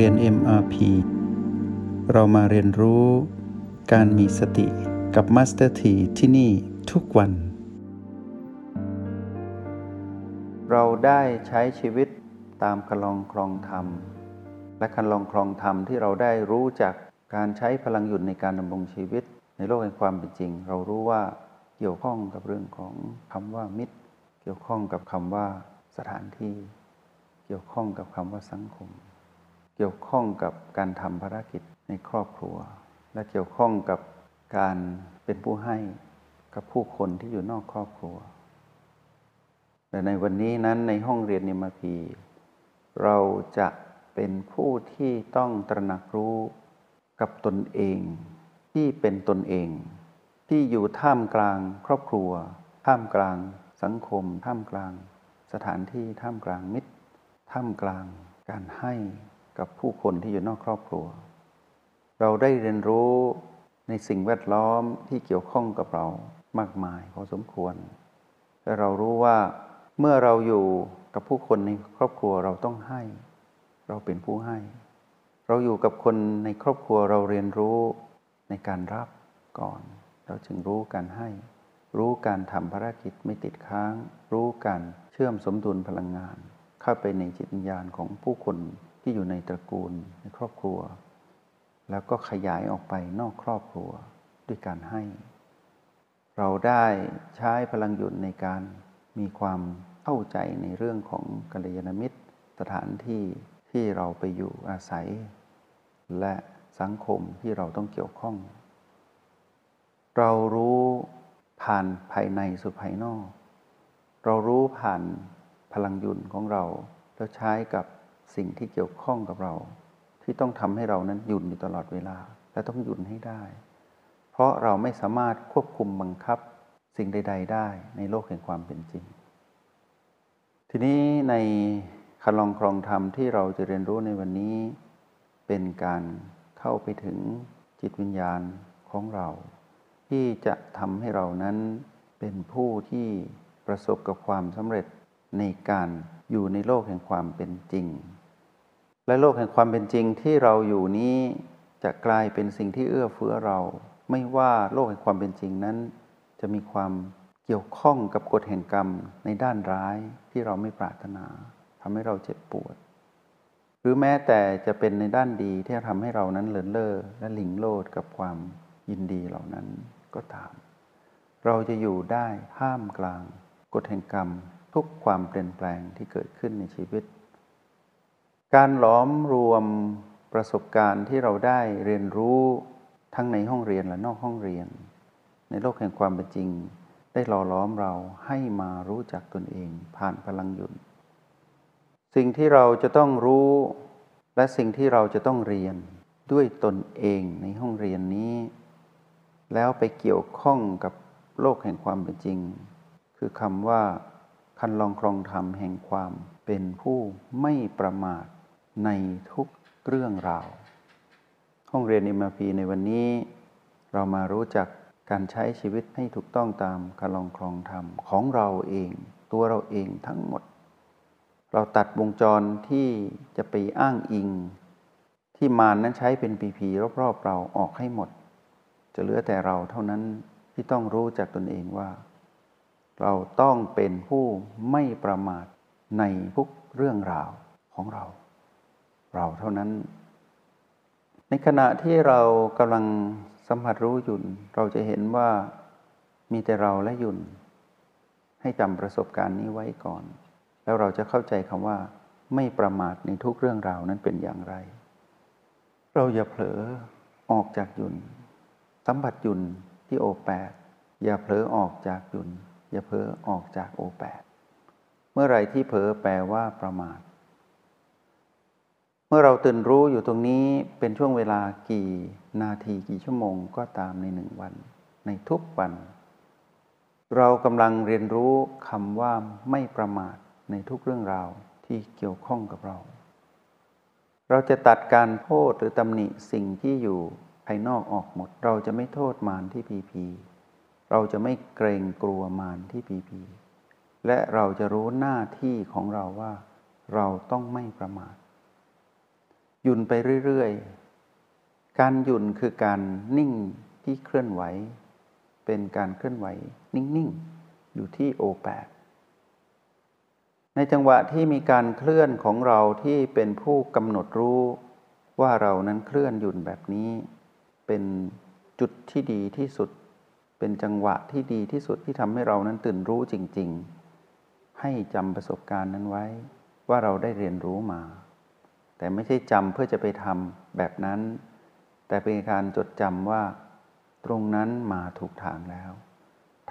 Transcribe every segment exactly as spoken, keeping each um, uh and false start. เรียน เอ็ม อาร์ พี เรามาเรียนรู้การมีสติกับ Master T ที่นี่ทุกวันเราได้ใช้ชีวิตตามคันลองครองธรรมและคันลองครองธรรมที่เราได้รู้จากการใช้พลังหยุดในการดำรงชีวิตในโลกแห่งความเป็นจริงเรารู้ว่าเกี่ยวข้องกับเรื่องของคำว่ามิตรเกี่ยวข้องกับคำว่าสถานที่เกี่ยวข้องกับคำว่าสังคมเกี่ยวข้องกับการทำภารกิจในครอบครัวและเกี่ยวข้องกับการเป็นผู้ให้กับผู้คนที่อยู่นอกครอบครัวแต่ในวันนี้นั้นในห้องเรียน เอ็ม อาร์ พี เราจะเป็นผู้ที่ต้องตระหนักรู้กับตนเองที่เป็นตนเองที่อยู่ท่ามกลางครอบครัวท่ามกลางสังคมท่ามกลางสถานที่ท่ามกลางมิตรท่ามกลางการให้กับผู้คนที่อยู่นอกครอบครัวเราได้เรียนรู้ในสิ่งแวดล้อมที่เกี่ยวข้องกับเรามากมายพอสมควรและเรารู้ว่าเมื่อเราอยู่กับผู้คนในครอบครัวเราต้องให้เราเป็นผู้ให้เราอยู่กับคนในครอบครัวเราเรียนรู้ในการรับก่อนเราจึงรู้การให้รู้การทำภารกิจไม่ติดค้างรู้การเชื่อมสมดุลพลังงานเข้าไปในจิตวิญญาณของผู้คนที่อยู่ในตระกูลในครอบครัวแล้วก็ขยายออกไปนอกครอบครัวด้วยการให้เราได้ใช้พลังหยุดในการมีความเข้าใจในเรื่องของกัลยาณมิตรสถานที่ที่เราไปอยู่อาศัยและสังคมที่เราต้องเกี่ยวข้องเรารู้ผ่านภายในสู่ภายนอกเรารู้ผ่านพลังหยุดของเราแล้วใช้กับสิ่งที่เกี่ยวข้องกับเราที่ต้องทำให้เรานั้นหยุดอยู่ตลอดเวลาและต้องหยุดให้ได้เพราะเราไม่สามารถควบคุมบังคับสิ่งใดๆได้ในโลกแห่งความเป็นจริงทีนี้ในคันลองครองธรรมที่เราจะเรียนรู้ในวันนี้เป็นการเข้าไปถึงจิตวิญญาณของเราที่จะทำให้เรานั้นเป็นผู้ที่ประสบกับความสำเร็จในการอยู่ในโลกแห่งความเป็นจริงและโลกแห่งความเป็นจริงที่เราอยู่นี้จะกลายเป็นสิ่งที่เอื้อเฟื้อเราไม่ว่าโลกแห่งความเป็นจริงนั้นจะมีความเกี่ยวข้องกับกฎแห่งกรรมในด้านร้ายที่เราไม่ปรารถนาทำให้เราเจ็บปวดหรือแม้แต่จะเป็นในด้านดีที่ทำให้เรานั้นเลินเล่อและหลิงโลดกับความยินดีเหล่านั้นก็ตามเราจะอยู่ได้ท่ามกลางกฎแห่งกรรมทุกความเปลี่ยนแปลงที่เกิดขึ้นในชีวิตการหลอมรวมประสบการณ์ที่เราได้เรียนรู้ทั้งในห้องเรียนและนอกห้องเรียนในโลกแห่งความเป็นจริงได้หล่อหลอมเราให้มารู้จักตนเองผ่านพลังหยุดสิ่งที่เราจะต้องรู้และสิ่งที่เราจะต้องเรียนด้วยตนเองในห้องเรียนนี้แล้วไปเกี่ยวข้องกับโลกแห่งความเป็นจริงคือคำว่าคันลองครองธรรมแห่งความเป็นผู้ไม่ประมาทในทุกเรื่องราวห้องเรียน เอ็ม อาร์ พี ในวันนี้เรามารู้จักการใช้ชีวิตให้ถูกต้องตามคันลองครองธรรมของเราเองตัวเราเองทั้งหมดเราตัดวงจรที่จะไปอ้างอิงที่มารนั้นใช้เป็นปีพีรอบๆเราออกให้หมดจะเหลือแต่เราเท่านั้นที่ต้องรู้จักตนเองว่าเราต้องเป็นผู้ไม่ประมาทในทุกเรื่องราวของเราเราเท่านั้นในขณะที่เรากำลังสัมผัสรู้หยุ่นเราจะเห็นว่ามีแต่เราและหยุ่นให้จำประสบการณ์นี้ไว้ก่อนแล้วเราจะเข้าใจคำว่าไม่ประมาทในทุกเรื่องราวนั้นเป็นอย่างไรเราอย่าเผลอออกจากหยุ่นสัมผัสหยุ่นที่โอแปดอย่าเผลอออกจากหยุ่นอย่าเผลอออกจากโอแปดเมื่อไรที่เผลอแปลว่าประมาทเมื่อเราตื่นรู้อยู่ตรงนี้เป็นช่วงเวลากี่นาทีกี่ชั่วโมงก็ตามในหนึ่งวันในทุกวันเรากำลังเรียนรู้คำว่าไม่ประมาทในทุกเรื่องราวที่เกี่ยวข้องกับเราเราจะตัดการโทษหรือตำหนิสิ่งที่อยู่ภายนอกออกหมดเราจะไม่โทษมารที่พีพีเราจะไม่เกรงกลัวมารที่พีพีและเราจะรู้หน้าที่ของเราว่าเราต้องไม่ประมาท หยุ่นไปเรื่อยๆการหยุ่นคือการนิ่งที่เคลื่อนไหวเป็นการเคลื่อนไหวนิ่งๆอยู่ที่โอแปดในจังหวะที่มีการเคลื่อนของเราที่เป็นผู้กำหนดรู้ว่าเรานั้นเคลื่อนหยุ่นแบบนี้เป็นจุดที่ดีที่สุดเป็นจังหวะที่ดีที่สุดที่ทำให้เรานั้นตื่นรู้จริงๆให้จำประสบการณ์นั้นไว้ว่าเราได้เรียนรู้มาแต่ไม่ใช่จำเพื่อจะไปทำแบบนั้นแต่เป็นการจดจำว่าตรงนั้นมาถูกทางแล้ว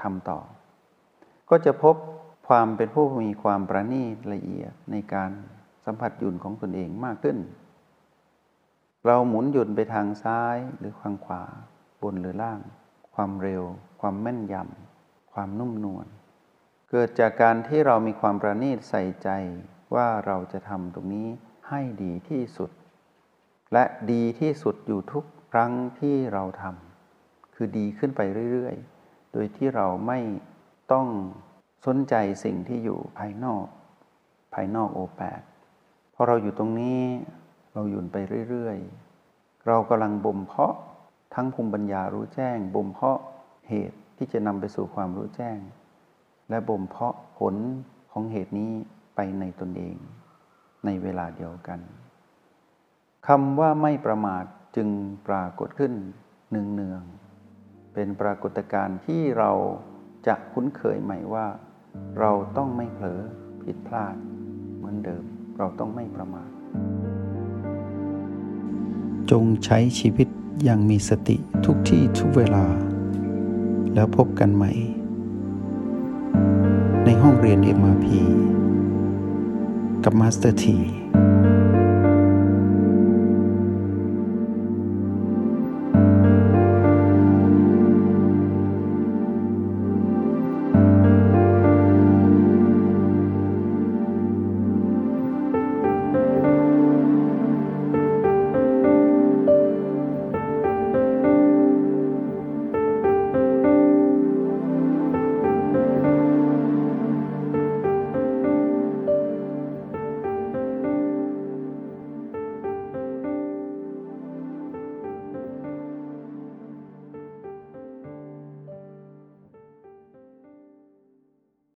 ทำต่อก็จะพบความเป็นผู้มีความประณีตละเอียดในการสัมผัสหยุ่นของตนเองมากขึ้นเราหมุนหยุ่นไปทางซ้ายหรือทางขวาบนหรือล่างความเร็วความแม่นยำความนุ่มนวลเกิดจากการที่เรามีความประณีตใส่ใจว่าเราจะทำตรงนี้ให้ดีที่สุดและดีที่สุดอยู่ทุกครั้งที่เราทำคือดีขึ้นไปเรื่อยๆโดยที่เราไม่ต้องสนใจสิ่งที่อยู่ภายนอกภายนอกโอแปดพอเราอยู่ตรงนี้เราหยุ่นไปเรื่อยๆเรากำลังบ่มเพาะทั้งภูมิปัญญารู้แจ้งบ่มเพาะเหตุที่จะนำไปสู่ความรู้แจ้งและบ่มเพาะผลของเหตุนี้ไปในตนเองในเวลาเดียวกันคำว่าไม่ประมาทจึงปรากฏขึ้นเนืองๆเป็นปรากฏการณ์ที่เราจะคุ้นเคยใหม่ว่าเราต้องไม่เผลอผิดพลาดเหมือนเดิมเราต้องไม่ประมาทจงใช้ชีวิตอย่างมีสติทุกที่ทุกเวลาแล้วพบกันใหม่ในห้องเรียน เอ็ม อาร์ พี กับมาสเตอร์ ที